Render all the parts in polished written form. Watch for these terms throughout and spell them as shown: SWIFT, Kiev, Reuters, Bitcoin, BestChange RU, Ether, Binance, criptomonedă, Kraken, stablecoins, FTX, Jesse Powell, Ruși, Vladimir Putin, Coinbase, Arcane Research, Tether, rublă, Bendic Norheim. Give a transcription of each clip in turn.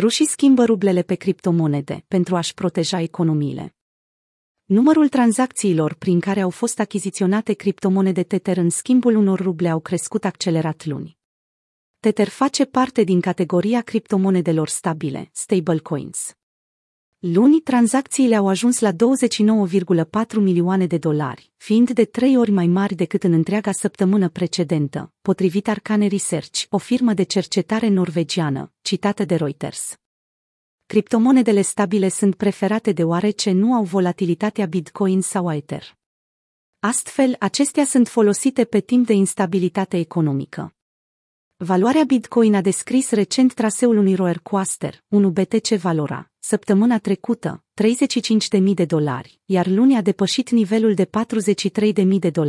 Rușii schimbă rublele pe criptomonede pentru a-și proteja economiile. Numărul tranzacțiilor prin care au fost achiziționate criptomonede Tether în schimbul unor ruble au crescut accelerat luni. Tether face parte din categoria criptomonedelor stabile, stablecoins. Luni, tranzacțiile au ajuns la 29,4 milioane de dolari, fiind de 3 ori mai mari decât în întreaga săptămână precedentă, potrivit Arcane Research, o firmă de cercetare norvegiană, citată de Reuters. Criptomonedele stabile sunt preferate deoarece nu au volatilitatea Bitcoin sau Ether. Astfel, acestea sunt folosite pe timp de instabilitate economică. Valoarea Bitcoin a descris recent traseul unui roller coaster, 1 BTC valora, săptămâna trecută, $35.000, iar luni a depășit nivelul de $43.000.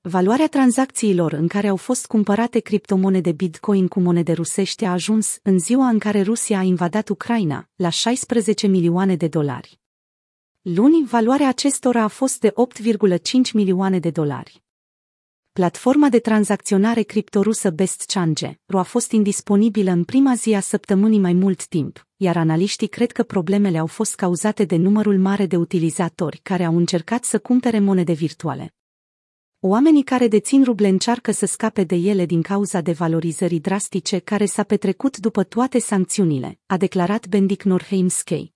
Valoarea tranzacțiilor în care au fost cumpărate criptomonede Bitcoin cu monede rusești a ajuns, în ziua în care Rusia a invadat Ucraina, la 16 milioane de dolari. Luni, valoarea acestora a fost de 8,5 milioane de dolari. Platforma de tranzacționare criptorusă BestChange RU a fost indisponibilă în prima zi a săptămânii mai mult timp, iar analiștii cred că problemele au fost cauzate de numărul mare de utilizatori care au încercat să cumpere monede virtuale. Oamenii care dețin ruble încearcă să scape de ele din cauza devalorizării drastice care s-a petrecut după toate sancțiunile, a declarat Bendic Norheim,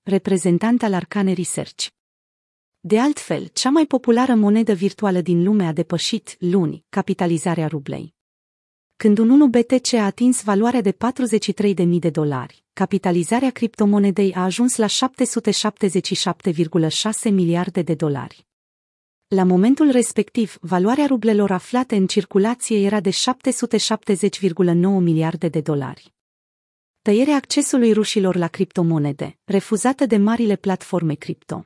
reprezentant al Arcane Research. De altfel, cea mai populară monedă virtuală din lume a depășit, luni, capitalizarea rublei. Când un 1 BTC a atins valoarea de $43.000, capitalizarea criptomonedei a ajuns la $777,6 miliarde. La momentul respectiv, valoarea rublelor aflate în circulație era de $770,9 miliarde. Tăierea accesului rușilor la criptomonede, refuzată de marile platforme cripto.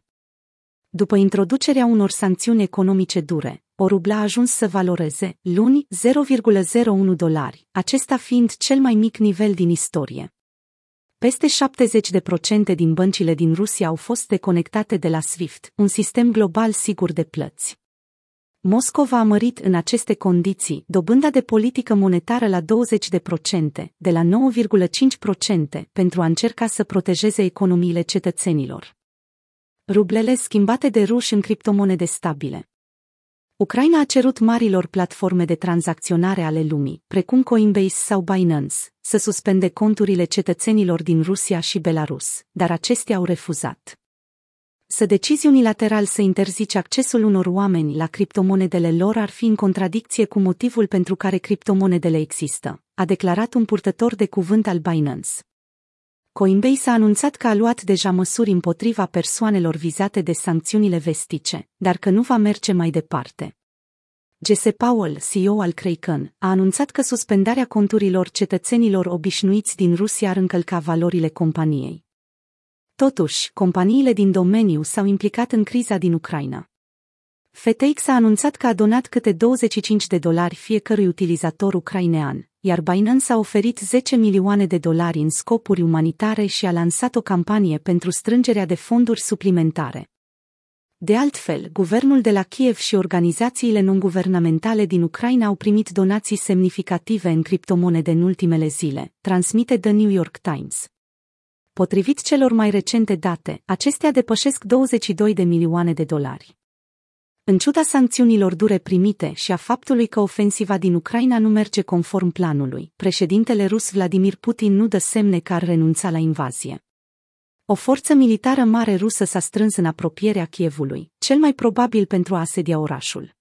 După introducerea unor sancțiuni economice dure, o rublă a ajuns să valoreze, luni, $0,01, acesta fiind cel mai mic nivel din istorie. Peste 70% din băncile din Rusia au fost deconectate de la SWIFT, un sistem global sigur de plăți. Moscova a mărit în aceste condiții dobânda de politică monetară la 20%, de la 9,5%, pentru a încerca să protejeze economiile cetățenilor. Rublele schimbate de ruși în criptomonede stabile. Ucraina a cerut marilor platforme de tranzacționare ale lumii, precum Coinbase sau Binance, să suspende conturile cetățenilor din Rusia și Belarus, dar acestea au refuzat. Să decizi unilateral să interzici accesul unor oameni la criptomonedele lor ar fi în contradicție cu motivul pentru care criptomonedele există, a declarat un purtător de cuvânt al Binance. Coinbase a anunțat că a luat deja măsuri împotriva persoanelor vizate de sancțiunile vestice, dar că nu va merge mai departe. Jesse Powell, CEO al Kraken, a anunțat că suspendarea conturilor cetățenilor obișnuiți din Rusia ar încălca valorile companiei. Totuși, companiile din domeniu s-au implicat în criza din Ucraina. FTX a anunțat că a donat câte $25 fiecărui utilizator ucrainean, iar Binance a oferit $10 milioane în scopuri umanitare și a lansat o campanie pentru strângerea de fonduri suplimentare. De altfel, guvernul de la Kiev și organizațiile non-guvernamentale din Ucraina au primit donații semnificative în criptomonede în ultimele zile, transmite The New York Times. Potrivit celor mai recente date, acestea depășesc $22 de milioane. În ciuda sancțiunilor dure primite și a faptului că ofensiva din Ucraina nu merge conform planului, președintele rus Vladimir Putin nu dă semne că ar renunța la invazie. O forță militară mare rusă s-a strâns în apropierea Kievului, cel mai probabil pentru a asedia orașul.